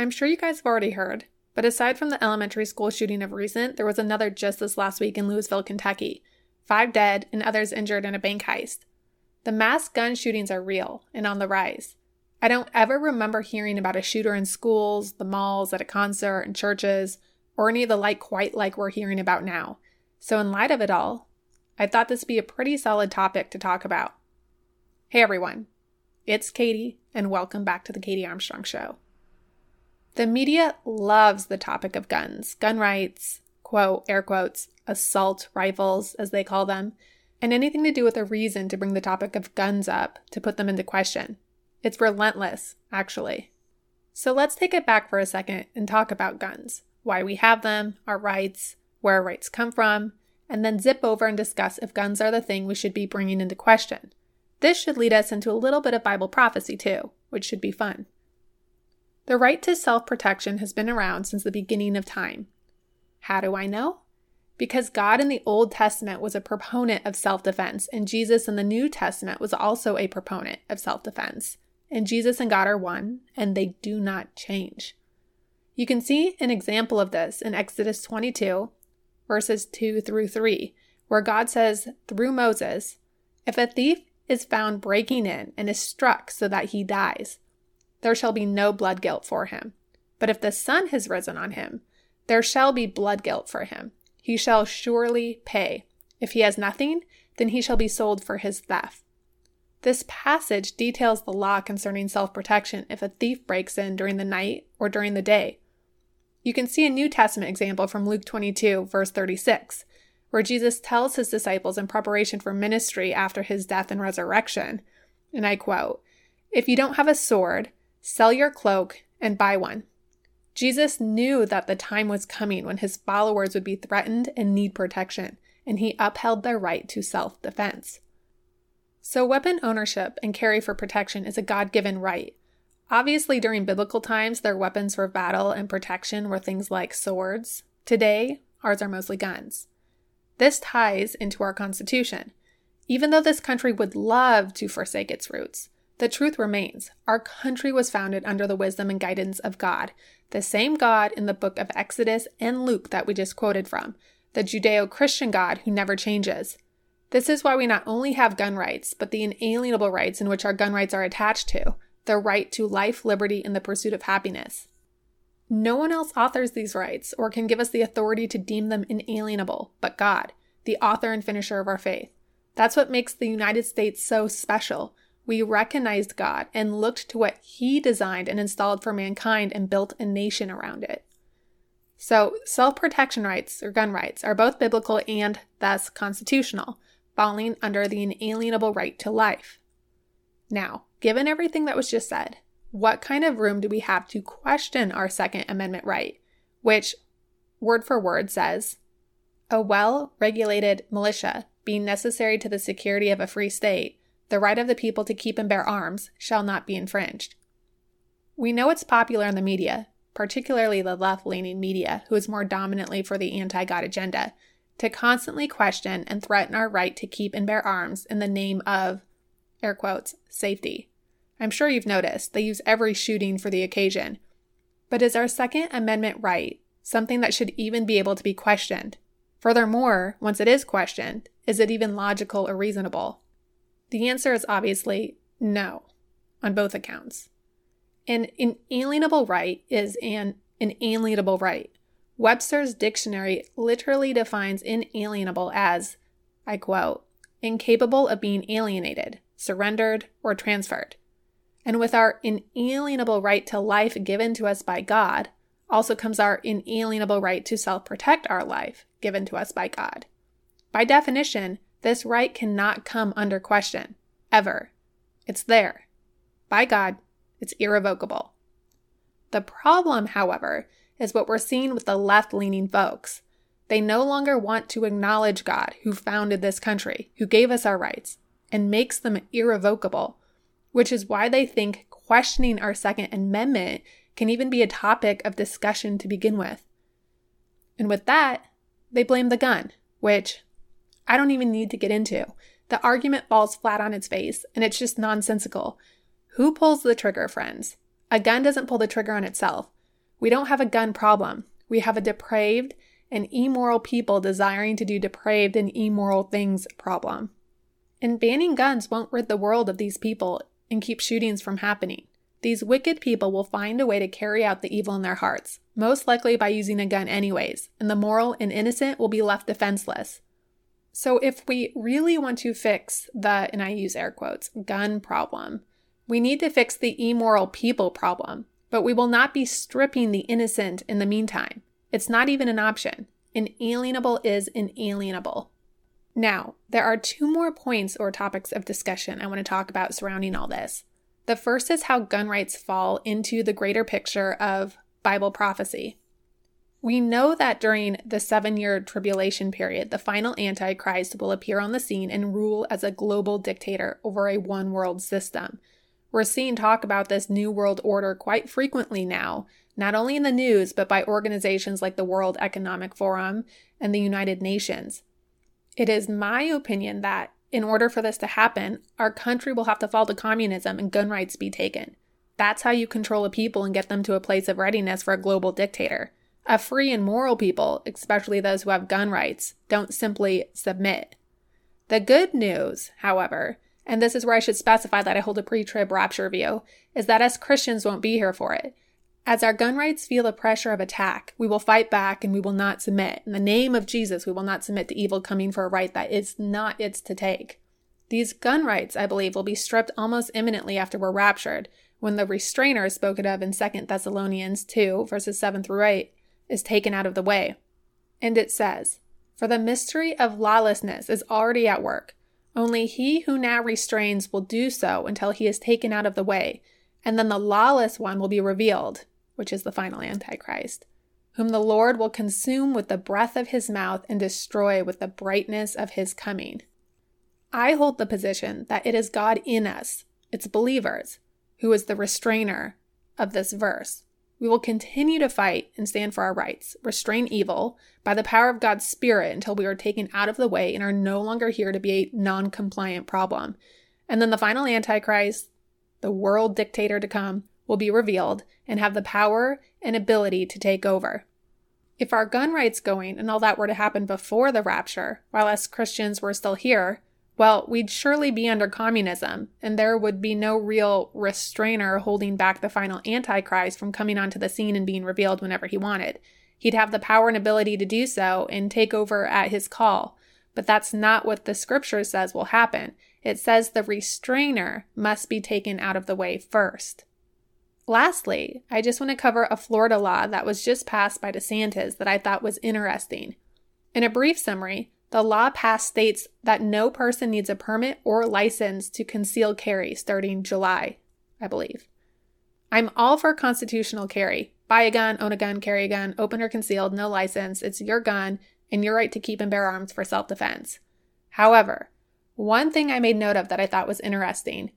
I'm sure you guys have already heard, but aside from the elementary school shooting of recent, there was another just this last week in Louisville, Kentucky. 5 dead and others injured in a bank heist. The mass gun shootings are real and on the rise. I don't ever remember hearing about a shooter in schools, the malls, at a concert, in churches, or any of the like quite like we're hearing about now. So in light of it all, I thought this would be a pretty solid topic to talk about. Hey everyone, it's Katie and welcome back to the Katie Armstrong Show. The media loves the topic of guns, gun rights, quote, air quotes, assault rifles, as they call them, and anything to do with a reason to bring the topic of guns up to put them into question. It's relentless, actually. So let's take it back for a second and talk about guns, why we have them, our rights, where our rights come from, and then zip over and discuss if guns are the thing we should be bringing into question. This should lead us into a little bit of Bible prophecy too, which should be fun. The right to self-protection has been around since the beginning of time. How do I know? Because God in the Old Testament was a proponent of self-defense, and Jesus in the New Testament was also a proponent of self-defense. And Jesus and God are one, and they do not change. You can see an example of this in Exodus 22, verses 2 through 3, where God says through Moses, "If a thief is found breaking in and is struck so that he dies, there shall be no blood guilt for him. But if the sun has risen on him, there shall be blood guilt for him. He shall surely pay. If he has nothing, then he shall be sold for his theft." This passage details the law concerning self-protection if a thief breaks in during the night or during the day. You can see a New Testament example from Luke 22, verse 36, where Jesus tells his disciples in preparation for ministry after his death and resurrection, and I quote, "If you don't have a sword, sell your cloak and buy one." Jesus knew that the time was coming when his followers would be threatened and need protection, and he upheld their right to self-defense. So weapon ownership and carry for protection is a God-given right. Obviously, during biblical times, their weapons for battle and protection were things like swords. Today, ours are mostly guns. This ties into our Constitution. Even though this country would love to forsake its roots, the truth remains, our country was founded under the wisdom and guidance of God, the same God in the book of Exodus and Luke that we just quoted from, the Judeo-Christian God who never changes. This is why we not only have gun rights, but the inalienable rights in which our gun rights are attached to, the right to life, liberty, and the pursuit of happiness. No one else authors these rights or can give us the authority to deem them inalienable, but God, the author and finisher of our faith. That's what makes the United States so special. We recognized God and looked to what he designed and installed for mankind and built a nation around it. So self-protection rights, or gun rights, are both biblical and thus constitutional, falling under the inalienable right to life. Now, given everything that was just said, what kind of room do we have to question our Second Amendment right, which, word for word, says, "A well-regulated militia, being necessary to the security of a free state, the right of the people to keep and bear arms shall not be infringed." We know it's popular in the media, particularly the left-leaning media, who is more dominantly for the anti-God agenda, to constantly question and threaten our right to keep and bear arms in the name of, air quotes, safety. I'm sure you've noticed they use every shooting for the occasion. But is our Second Amendment right something that should even be able to be questioned? Furthermore, once it is questioned, is it even logical or reasonable? The answer is obviously no, on both accounts. An inalienable right is an inalienable right. Webster's dictionary literally defines inalienable as, I quote, "incapable of being alienated, surrendered, or transferred." And with our inalienable right to life given to us by God, also comes our inalienable right to self-protect our life given to us by God. By definition, this right cannot come under question, ever. It's there. By God, it's irrevocable. The problem, however, is what we're seeing with the left-leaning folks. They no longer want to acknowledge God, who founded this country, who gave us our rights, and makes them irrevocable, which is why they think questioning our Second Amendment can even be a topic of discussion to begin with. And with that, they blame the gun, which I don't even need to get into. The argument falls flat on its face, and it's just nonsensical. Who pulls the trigger, friends? A gun doesn't pull the trigger on itself. We don't have a gun problem. We have a depraved and immoral people desiring to do depraved and immoral things problem. And banning guns won't rid the world of these people and keep shootings from happening. These wicked people will find a way to carry out the evil in their hearts, most likely by using a gun anyways, and the moral and innocent will be left defenseless. So if we really want to fix the, and I use air quotes, gun problem, we need to fix the immoral people problem, but we will not be stripping the innocent in the meantime. It's not even an option. Inalienable is inalienable. Now, there are two more points or topics of discussion I want to talk about surrounding all this. The first is how gun rights fall into the greater picture of Bible prophecy. We know that during the 7-year tribulation period, the final Antichrist will appear on the scene and rule as a global dictator over a one-world system. We're seeing talk about this new world order quite frequently now, not only in the news, but by organizations like the World Economic Forum and the United Nations. It is my opinion that, in order for this to happen, our country will have to fall to communism and gun rights be taken. That's how you control a people and get them to a place of readiness for a global dictator. A free and moral people, especially those who have gun rights, don't simply submit. The good news, however, and this is where I should specify that I hold a pre-trib rapture view, is that us Christians won't be here for it. As our gun rights feel the pressure of attack, we will fight back and we will not submit. In the name of Jesus, we will not submit to evil coming for a right that is not its to take. These gun rights, I believe, will be stripped almost imminently after we're raptured, when the restrainer is spoken of in Second Thessalonians 2, verses 7 through 8, is taken out of the way. And it says, "For the mystery of lawlessness is already at work. Only he who now restrains will do so until he is taken out of the way, and then the lawless one will be revealed," which is the final Antichrist, "whom the Lord will consume with the breath of his mouth and destroy with the brightness of his coming." I hold the position that it is God in us, its believers, who is the restrainer of this verse. We will continue to fight and stand for our rights, restrain evil by the power of God's Spirit until we are taken out of the way and are no longer here to be a non-compliant problem. And then the final Antichrist, the world dictator to come, will be revealed and have the power and ability to take over. If our gun rights going and all that were to happen before the rapture, while us Christians were still here, well, we'd surely be under communism, and there would be no real restrainer holding back the final Antichrist from coming onto the scene and being revealed whenever he wanted. He'd have the power and ability to do so and take over at his call. But that's not what the scripture says will happen. It says the restrainer must be taken out of the way first. Lastly, I just want to cover a Florida law that was just passed by DeSantis that I thought was interesting. In a brief summary, the law passed states that no person needs a permit or license to conceal carry starting July, I believe. I'm all for constitutional carry. Buy a gun, own a gun, carry a gun, open or concealed, no license. It's your gun and your right to keep and bear arms for self-defense. However, one thing I made note of that I thought was interesting.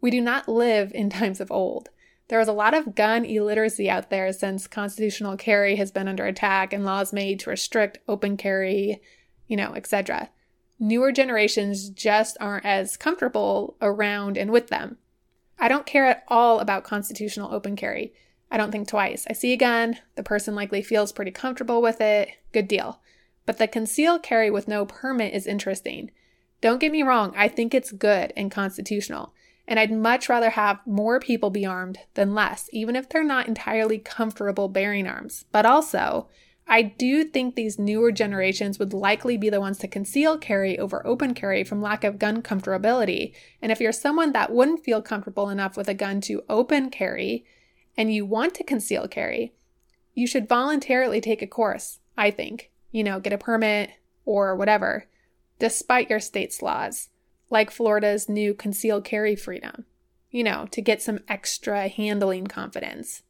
We do not live in times of old. There is a lot of gun illiteracy out there since constitutional carry has been under attack and laws made to restrict open carry, etc. Newer generations just aren't as comfortable around and with them. I don't care at all about constitutional open carry. I don't think twice. I see a gun, the person likely feels pretty comfortable with it, good deal. But the concealed carry with no permit is interesting. Don't get me wrong, I think it's good and constitutional. And I'd much rather have more people be armed than less, even if they're not entirely comfortable bearing arms. But also, I do think these newer generations would likely be the ones to conceal carry over open carry from lack of gun comfortability. And if you're someone that wouldn't feel comfortable enough with a gun to open carry, and you want to conceal carry, you should voluntarily take a course, I think. Get a permit or whatever, despite your state's laws, like Florida's new concealed carry freedom, to get some extra handling confidence.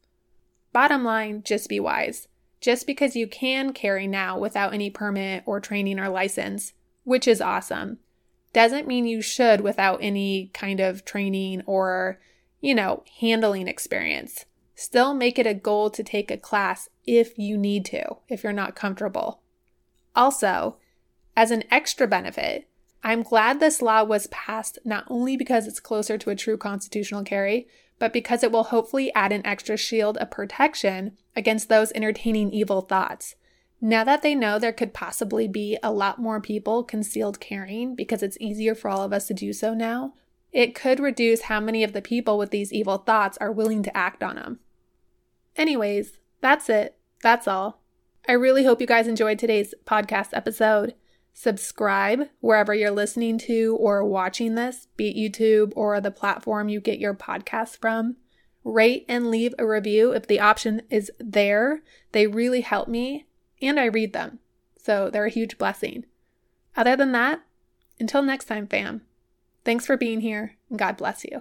Bottom line, just be wise. Just because you can carry now without any permit or training or license, which is awesome, doesn't mean you should without any kind of training or, handling experience. Still make it a goal to take a class if you need to, if you're not comfortable. Also, as an extra benefit, I'm glad this law was passed not only because it's closer to a true constitutional carry, but because it will hopefully add an extra shield of protection against those entertaining evil thoughts. Now that they know there could possibly be a lot more people concealed carrying because it's easier for all of us to do so now, it could reduce how many of the people with these evil thoughts are willing to act on them. Anyways, that's it. That's all. I really hope you guys enjoyed today's podcast episode. Subscribe wherever you're listening to or watching this, be it YouTube or the platform you get your podcast from. Rate and leave a review if the option is there. They really help me, and I read them, so they're a huge blessing. Other than that, until next time, fam, thanks for being here, and God bless you.